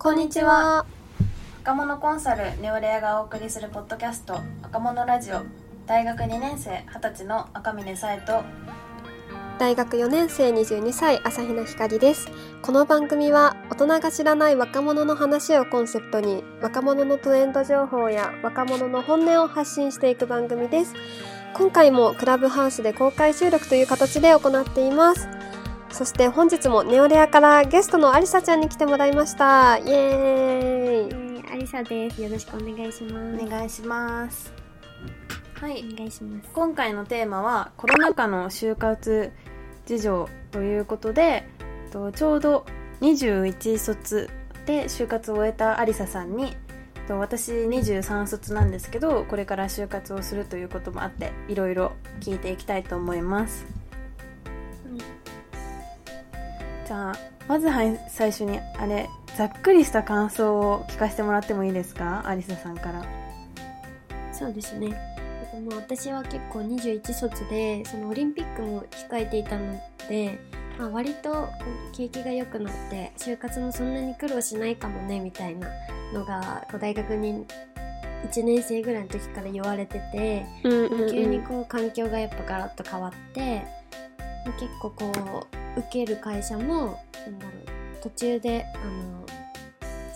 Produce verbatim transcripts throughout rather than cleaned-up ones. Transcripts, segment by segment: こんにちは。若者コンサルネオレアがお送りするポッドキャスト若者ラジオ、大学にねん生はたちの赤嶺紗友と大学よねん生にじゅうにさい朝比奈光です。この番組は大人が知らない若者の話をコンセプトに若者のトレンド情報や若者の本音を発信していく番組です。今回もクラブハウスで公開収録という形で行っています。そして本日もネオレアからゲストのありさちゃんに来てもらいました。イエーイ。ありさです。よろしくお願いします。お願いします。はい、お願いします。今回のテーマはコロナ禍の就活事情ということで、ちょうどにじゅういち卒で就活を終えたありささんに、私にじゅうさん卒なんですけどこれから就活をするということもあっていろいろ聞いていきたいと思います、うん、じゃあまず最初にあれざっくりした感想を聞かせてもらってもいいですか、ありささんから。そうですね、まあ、私は結構にじゅういち卒でそのオリンピックも控えていたので、まあ、割と景気が良くなって就活もそんなに苦労しないかもねみたいなのがこう大学にいちねん生ぐらいの時から言われてて、うんうんうん、急にこう環境がやっぱガラッと変わって結構こう受ける会社もなんだろう途中であの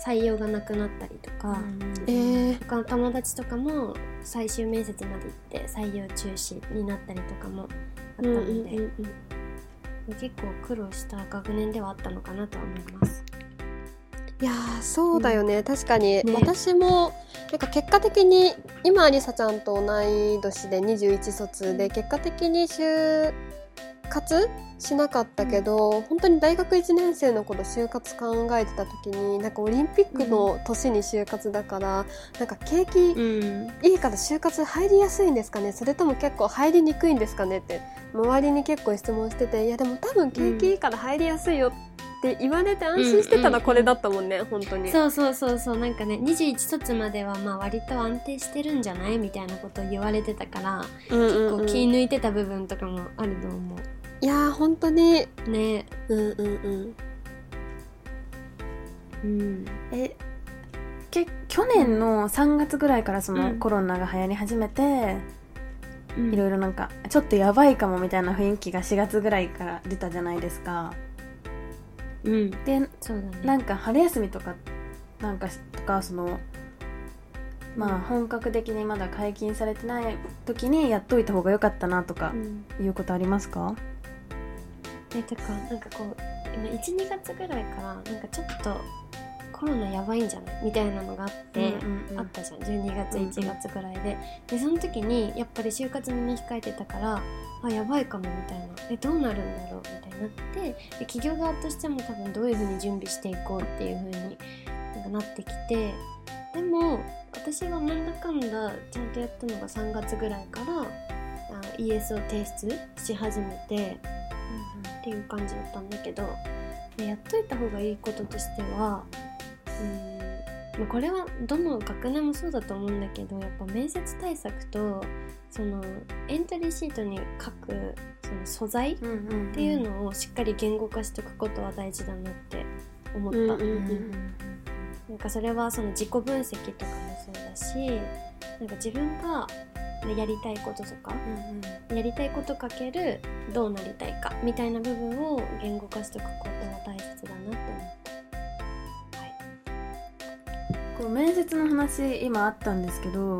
採用がなくなったりとか、えー、他の友達とかも最終面接まで行って採用中止になったりとかもあったので、うんうんうん、結構苦労した学年ではあったのかなと思います。いやそうだよね、うん、確かに、ね、私もなんか結果的に今ありさちゃんと同い年でにじゅういち卒で結果的に就活しなかったけど、うん、本当に大学いちねん生の頃就活考えてた時になんかオリンピックの年に就活だから、うん、なんか景気いいから就活入りやすいんですかね、それとも結構入りにくいんですかねって周りに結構質問してて、いやでも多分景気いいから入りやすいよって言われて安心してたらこれだったもんね、うんうんうん、本当にそうそうそうそう、なんかねにじゅういち卒まではまあ割と安定してるんじゃないみたいなことを言われてたから、うんうんうん、結構気抜いてた部分とかもあると思う。いやー本当にね、うんうんうん、うん、えけ去年のさんがつぐらいからそのコロナが流行り始めて、うん、いろいろなんかちょっとやばいかもみたいな雰囲気がしがつぐらいから出たじゃないですか、うん、でそうだね、なんか春休みとかなんかとかそのまあ、本格的にまだ解禁されてない時にやっといた方が良かったなとかいうことありますか？うん、えとかなんかこう今 いちにがつぐらいからなんかちょっとコロナやばいんじゃないみたいなのがあって、うんうんうん、あったじゃんじゅうにがついちがつぐらいで、うんうん、でその時にやっぱり就活に控えてたからあやばいかもみたいな、えどうなるんだろうみたいになってで企業側としても多分どういうふうに準備していこうっていうふうになんかなってきて、でも私がなんだかんだちゃんとやったのがさんがつぐらいからあ イーエス を提出し始めて、うんうん、っていう感じだったんだけど、やっといた方がいいこととしては、うん、これはどの学年もそうだと思うんだけどやっぱ面接対策とそのエントリーシートに書くその素材っていうのをしっかり言語化しておくことは大事だなって思った、うんうんうんなんかそれはその自己分析とかもそうだし、なんか自分がやりたいこととか、うんうん、やりたいことかけるどうなりたいかみたいな部分を言語化しておくことが大切だなって思った、はい、こう面接の話今あったんですけど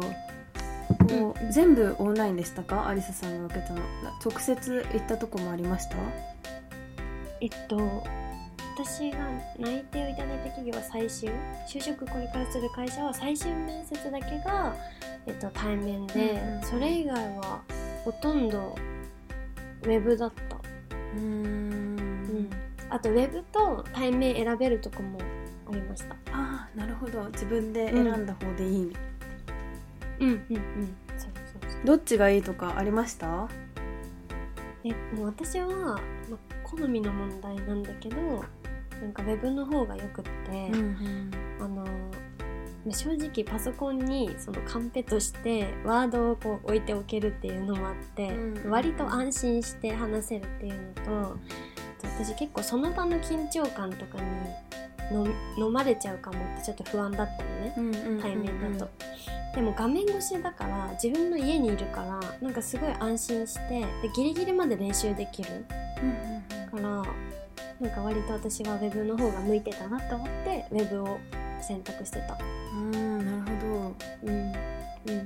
こう、うん、全部オンラインでしたか？ありささんが受けたの直接行ったとこもありました？えっと私が内定をいただいた企業は最終就職これからする会社は最終面接だけが、えっと、対面で、うんうん、それ以外はほとんどウェブだった。うーん、うん、あとウェブと対面選べるとこもありました。ああ、なるほど。自分で選んだ方でいい。うん、うん、うん、うん。そうそうそう。どっちがいいとかありました？え、もう私は、ま、好みの問題なんだけど。なんかウェブの方がよくって、うんうん、あの正直パソコンにそのカンペとしてワードをこう置いておけるっていうのもあって、うん、割と安心して話せるっていうのと私結構その場の緊張感とかに飲まれちゃうかもってちょっと不安だったのね、うんうんうんうん、対面だと。でも画面越しだから自分の家にいるからなんかすごい安心して、でギリギリまで練習できる、うんうんうん、からなんか割と私は Web の方が向いてたなと思って Web を選択してた。うん、なるほど、うんうん、なん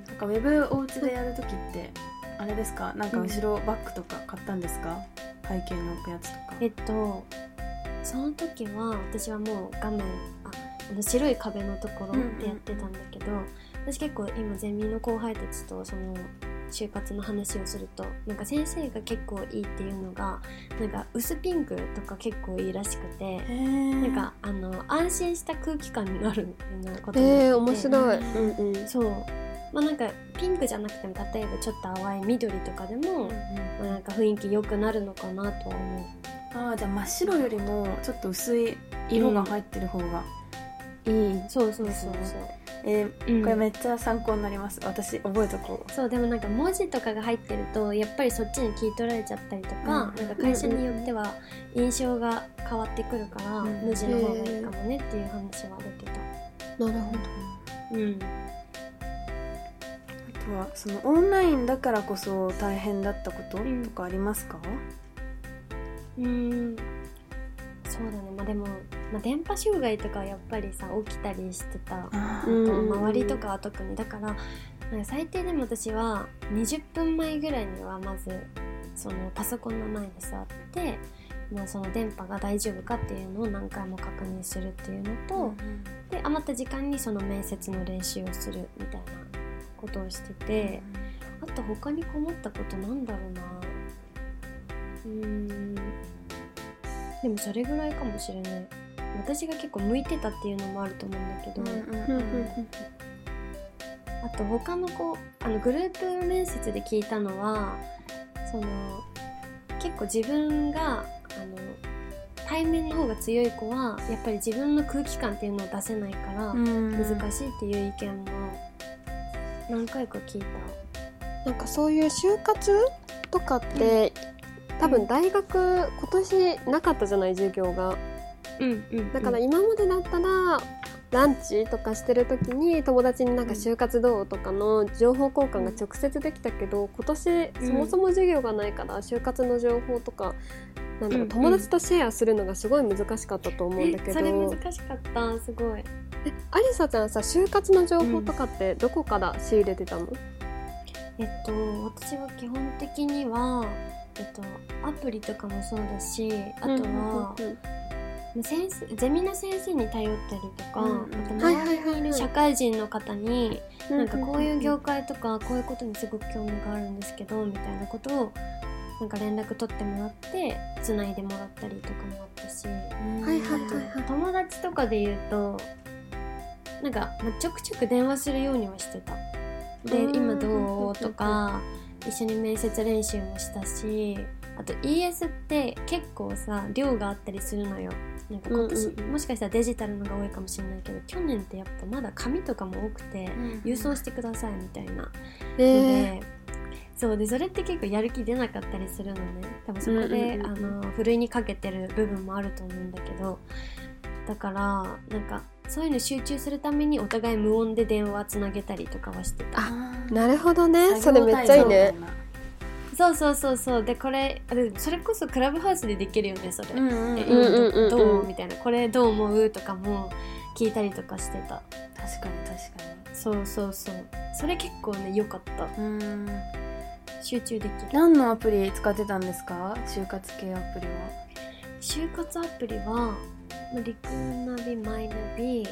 か Web お家でやるときってあれですか、なんか後ろバッグとか買ったんですか、うん、背景の置くやつとか。えっとその時は私はもう画面あの白い壁のところでやってたんだけど、うんうん、私結構今ゼミの後輩たちとその就活の話をするとなんか先生が結構いいっていうのがなんか薄ピンクとか結構いいらしくて、なんかあの安心した空気感になるみたいなことになって、えー、面白い、うんうん、そう、まあ、なんかピンクじゃなくても例えばちょっと淡い緑とかでも、うんうん、まあ、なんか雰囲気良くなるのかなとは思う。あ、じゃあ真っ白よりもちょっと薄い色が入ってる方がいい、うん、そうそうそうそう、えー、これめっちゃ参考になります、うん、私覚えとこう。そう、でもなんか文字とかが入ってるとやっぱりそっちに聞い取られちゃったりとか、うん、なんか会社によっては印象が変わってくるから文字の方がいいかもねっていう話は出てた、うん、なるほど、うん、あとはそのオンラインだからこそ大変だったこととかありますか？うーん、そうだね、まあ、でも、まあ、電波障害とかやっぱりさ起きたりしてた、周りとかは特にだから、なんか最低でも私はにじゅっぷんまえぐらいにはまずそのパソコンの前に座って、まあ、その電波が大丈夫かっていうのを何回も確認するっていうのと、うんうん、で余った時間にその面接の練習をするみたいなことをしてて、うんうん、あと他に困ったことなんだろうな、うーん、でもそれぐらいかもしれない。私が結構向いてたっていうのもあると思うんだけど、うんうん、あと他の子、あのグループ面接で聞いたのはその結構自分があの対面の方が強い子はやっぱり自分の空気感っていうのを出せないから難しいっていう意見も何回か聞いた。なんかそういう就活とかって、うん、多分大学、うん、今年なかったじゃない授業が、うんうんうん、だから今までだったらランチとかしてる時に友達になんか就活どうとかの情報交換が直接できたけど、うん、今年そもそも授業がないから就活の情報とか、うん、なんだろう、友達とシェアするのがすごい難しかったと思うんだけど、うんうん、それ難しかった、すごい。え、ありさちゃんさ、就活の情報とかってどこから仕入れてたの？うん、えっと私は基本的にはえっと、アプリとかもそうだし、あとは、うんうん、先生、ゼミの先生に頼ったりとか、うんうん、あと周りにいる社会人の方に、はいはいはい、なんかこういう業界とかこういうことにすごく興味があるんですけどみたいなことをなんか連絡取ってもらってつないでもらったりとかもあったし、はいはいはいはい、友達とかで言うとなんかちょくちょく電話するようにはしてた。で、今どうとか一緒に面接練習もしたし、あと イーエス って結構さ量があったりするのよ。なんか今年、うんうん、もしかしたらデジタルのが多いかもしれないけど、去年ってやっぱまだ紙とかも多くて、うん、郵送してくださいみたいな、えー、ので、そうでそれって結構やる気出なかったりするのね。多分そこで、うんうん、あのふるいにかけてる部分もあると思うんだけど、だからなんかそういうの集中するためにお互い無音で電話つなげたりとかはしてた。あ、なるほどね、それめっちゃいいね。そうそうそうそう、でこれそれこそクラブハウスでできるよね、それ。どうみたいな、これどう思うとかも聞いたりとかしてた。確かに確かに。そうそうそう、それ結構ね良かった。うーん、集中できる。何のアプリ使ってたんですか？就活系アプリは。就活アプリはリクナビ、マイナビ、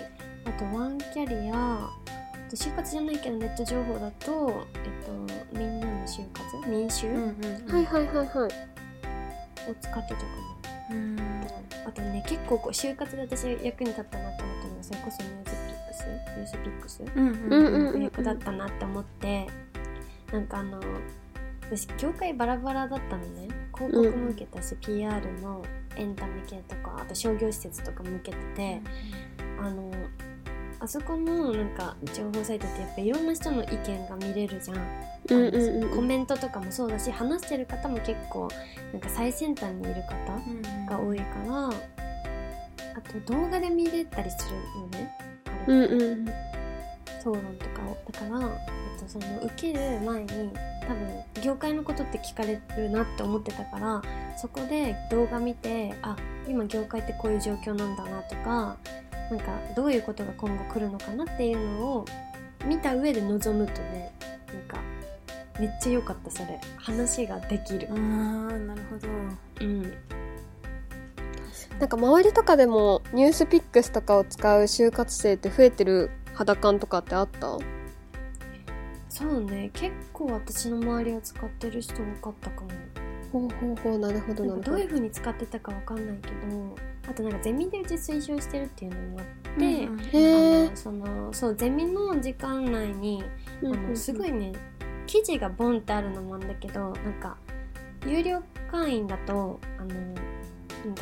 あとワンキャリア、あと就活じゃないけどネット情報だと、えっと、みんなの就活、民衆、うんうんうん、はいはいはいはいを使ってたかな。うん、あとね、結構こう就活で私役に立ったなと思ったのがそれこそミュージックピックス、ミュージックピックス、うんうんうん、役立ったなって思って、うんうん、なんかあの私業界バラバラだったのね。広告も受けたし、うん、ピーアール のエンタメ系とか、あと商業施設とかも受けてて、うん、あのあそこのなんか情報サイトってやっぱいろんな人の意見が見れるじゃん、うんうんうん、コメントとかもそうだし、話してる方も結構なんか最先端にいる方が多いから、うんうん、あと動画で見れたりするよね、あれ、うんうん、討論とかを。だから、えっと、その受ける前に多分業界のことって聞かれるなって思ってたから、そこで動画見て、あ、今業界ってこういう状況なんだなとか、なんかどういうことが今後来るのかなっていうのを見た上で臨むとね、なんかめっちゃ良かった、それ話ができる。ああ、なるほど。うん。なんか周りとかでもニュースピックスとかを使う就活生って増えてる肌感とかってあった？そうね、結構私の周りを使ってる人多かったかも。ほうほうほう、なるほどなるほど。どういう風に使ってたかわかんないけど、あとなんかゼミでうち推奨してるっていうのもあって、うん、あのそのそうゼミの時間内に、うん、あのすごいね、記事がボンってあるのもあるんだけど、なんか有料会員だとあの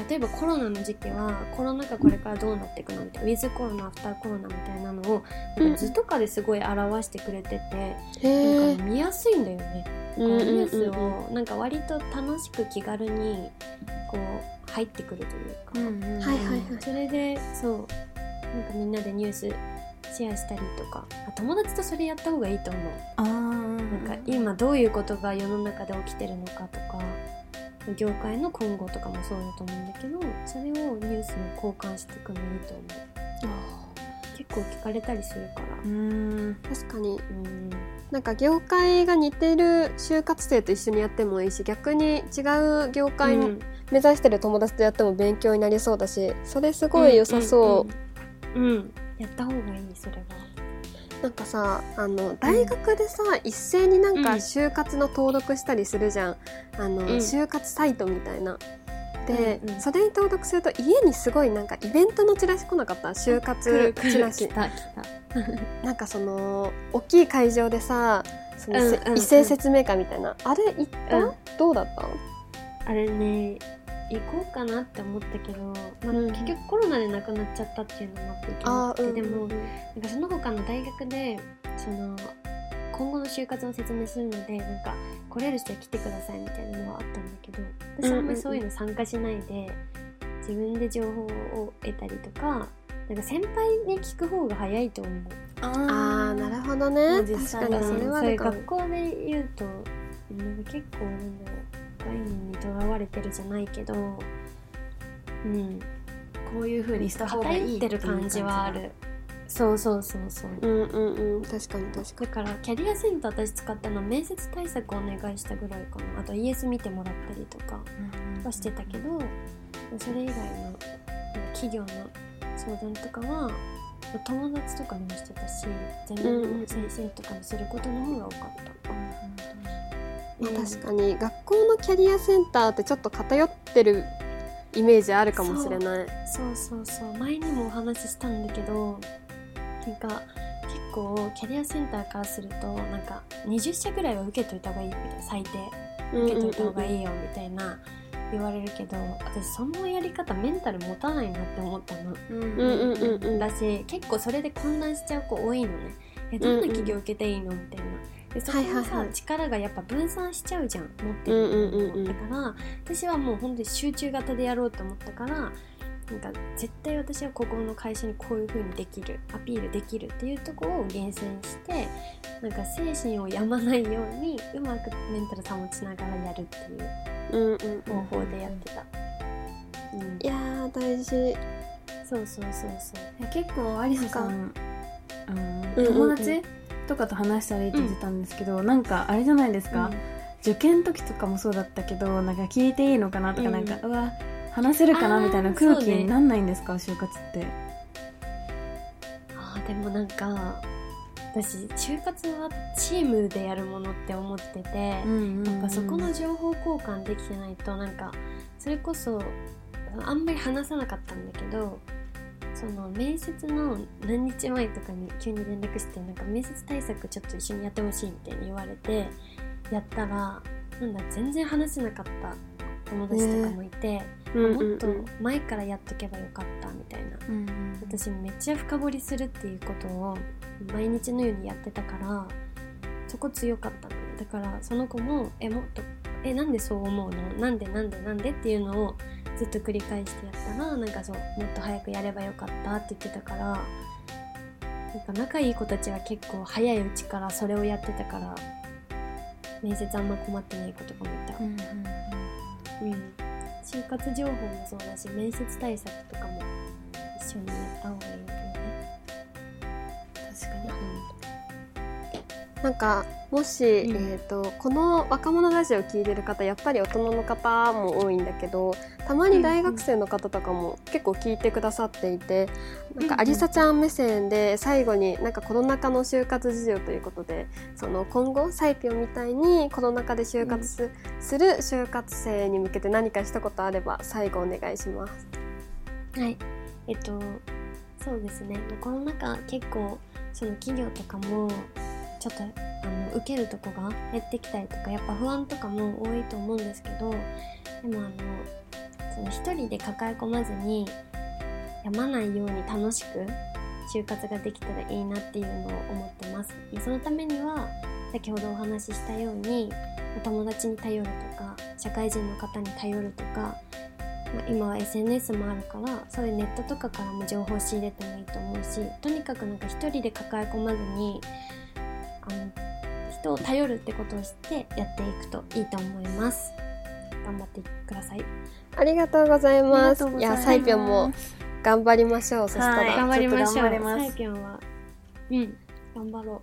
例えばコロナの時期はコロナ禍これからどうなっていくなんて、ウィズコロナアフターコロナみたいなのをなんか図とかですごい表してくれてて、うん、なんか見やすいんだよね、うんうんうん、ニュースをなんか割と楽しく気軽にこう入ってくるというか、うんうんうん、はいはいはい、それでそうなんかみんなでニュースシェアしたりとか、友達とそれやった方がいいと思う。あ、なんか今どういうことが世の中で起きてるのかとか、業界の今後とかもそうだと思うんだけど、それをニュースに交換していくのいいと思う。あ、結構聞かれたりするから。うーん、確かに。うん、なんか業界が似てる就活生と一緒にやってもいいし、逆に違う業界に目指してる友達とやっても勉強になりそうだし、それすごい良さそう。うん、うんうんうん、やった方がいい。それはなんかさ、あの大学でさ、うん、一斉になんか就活の登録したりするじゃん、あの、うん、就活サイトみたいなで、うんうん、それに登録すると家にすごいなんかイベントのチラシ来なかった？就活チラシ来た来たなんかその大きい会場でさ、その、うんうん、異性説明会みたいな、あれ行った、うん、どうだった？あれね、行こうかなって思ったけど、まあ、うん、結局コロナで亡くなっちゃったっていうのもあって行けなくて、うん、でもなんかその他の大学でその今後の就活を説明するので、なんか来れる人は来てくださいみたいなのはあったんだけど、私はあんまりそういうの参加しないで、うんうんうん、自分で情報を得たりとか、なんか先輩に聞く方が早いと思う。ああ、なるほどね。実際確かにそれはあるかも。そういう学校で言うとなんか結構なんだろう、概念にとらわれてるじゃないけど、うん、こういう風にした方がいいっていう感じはある。そうそうそうそう。うんうんうん、確かに確かに。だからキャリアセンター私使ったのは面接対策をお願いしたぐらいかな。あと イーエス 見てもらったりとかはしてたけど、うんうんうん、それ以外の企業の相談とかは友達とかにもしてたし、全部先生とかにすることの方が多かった。うんうんうん、まあ、確かに学校のキャリアセンターってちょっと偏ってるイメージあるかもしれない。そう、そうそうそう、前にもお話ししたんだけど、なんか結構キャリアセンターからするとなんかにじゅっ社ぐらいは受けといた方がいいみたいな、最低受けといた方がいいよみたいな言われるけど、うんうんうん、私そのやり方メンタル持たないなって思ったの、うんうんうんうん、だし結構それで混乱しちゃう子多いのね。え、どんな企業受けていいのみたいな。でそこにさ、はいはいはい、力がやっぱ分散しちゃうじゃん、持ってると思ったから、うんうんうん、私はもう本当に集中型でやろうと思ったから、なんか絶対私はここの会社にこういう風にできる、アピールできるっていうところを厳選して、なんか精神を病まないようにうまくメンタル保ちながらやるっていう方法でやってた、うんうんうんうん、いやー大事。そうそうそうそう。結構アリサさん、うん、友達、うんうんうんとかと話したらいいって言ってたんですけど、うん、なんかあれじゃないですか、うん、受験の時とかもそうだったけど、なんか聞いていいのかなとか、うん、なんかうわ話せるかなみたいな空気になんないんですか、ね、就活って。あでもなんか私就活はチームでやるものって思ってて、うんうんうん、なんかそこの情報交換できてないと、なんかそれこそあんまり話さなかったんだけど、その面接の何日前とかに急に連絡して、なんか面接対策ちょっと一緒にやってほしいみたいに言われてやったら、なんだ全然話せなかった友達とかもいて、ね、もっと前からやっとけばよかったみたいな、うんうん、私めっちゃ深掘りするっていうことを毎日のようにやってたから、そこ強かったの。だからその子もえもっとえなんでそう思うの、なんでなんでなんでっていうのをずっと繰り返してやったら、なんかそうもっと早くやればよかったって言ってたから、なんか仲いい子たちは結構早いうちからそれをやってたから、面接あんま困ってない子とかもいた、うんうんうんうん、就活情報もそうだし、面接対策とかも一緒にやった方がいいよね。確かに、うん、なんかもし、うんえー、とこの若者ラジオ聞いてる方、やっぱり大人の方も多いんだけど、たまに大学生の方とかも結構聞いてくださっていて、なんかありさちゃん目線で最後になんかコロナ禍の就活事情ということで、その今後サイピョンみたいにコロナ禍で就活 す,、うん、する就活生に向けて何か一言あれば最後お願いします。はい、えっとそうですね、コロナ禍結構その企業とかもちょっとあの受けるとこが減ってきたりとか、やっぱ不安とかも多いと思うんですけど、でもあの一人で抱え込まずに、やまないように楽しく就活ができたらいいなっていうのを思ってます。そのためには先ほどお話ししたように、お友達に頼るとか、社会人の方に頼るとか、まあ、今は エスエヌエス もあるから、そういうネットとかからも情報を仕入れてもいいと思うし、とにかくなんか一人で抱え込まずに、あの人を頼るってことをしてやっていくといいと思います。頑張ってください。ありがとうございます。いや、サイピョンも頑張りましょう。そしたら、はい、頑張りましょう。サイピョンは、うん、頑張ろ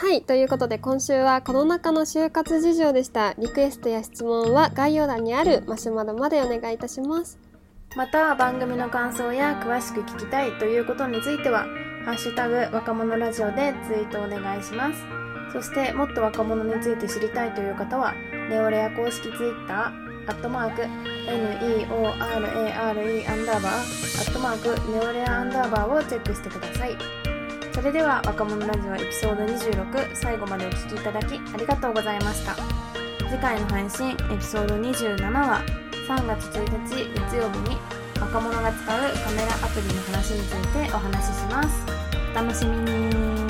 う。はい、ということで今週はコロナ禍の就活事情でした。リクエストや質問は概要欄にあるマシュマロまでお願いいたします。また番組の感想や詳しく聞きたいということについては、ハッシュタグ若者ラジオでツイートお願いします。そしてもっと若者について知りたいという方は、ネオレア公式ツイッターアットマーク ネオレア アンダーバーアットマークネオレアアンダーバーをチェックしてください。それでは若者ラジオエピソードにじゅうろく、最後までお聞きいただきありがとうございました。次回の配信エピソードにじゅうななはさんがつついたち月曜日に、若者が使うカメラアプリの話についてお話しします。お楽しみに。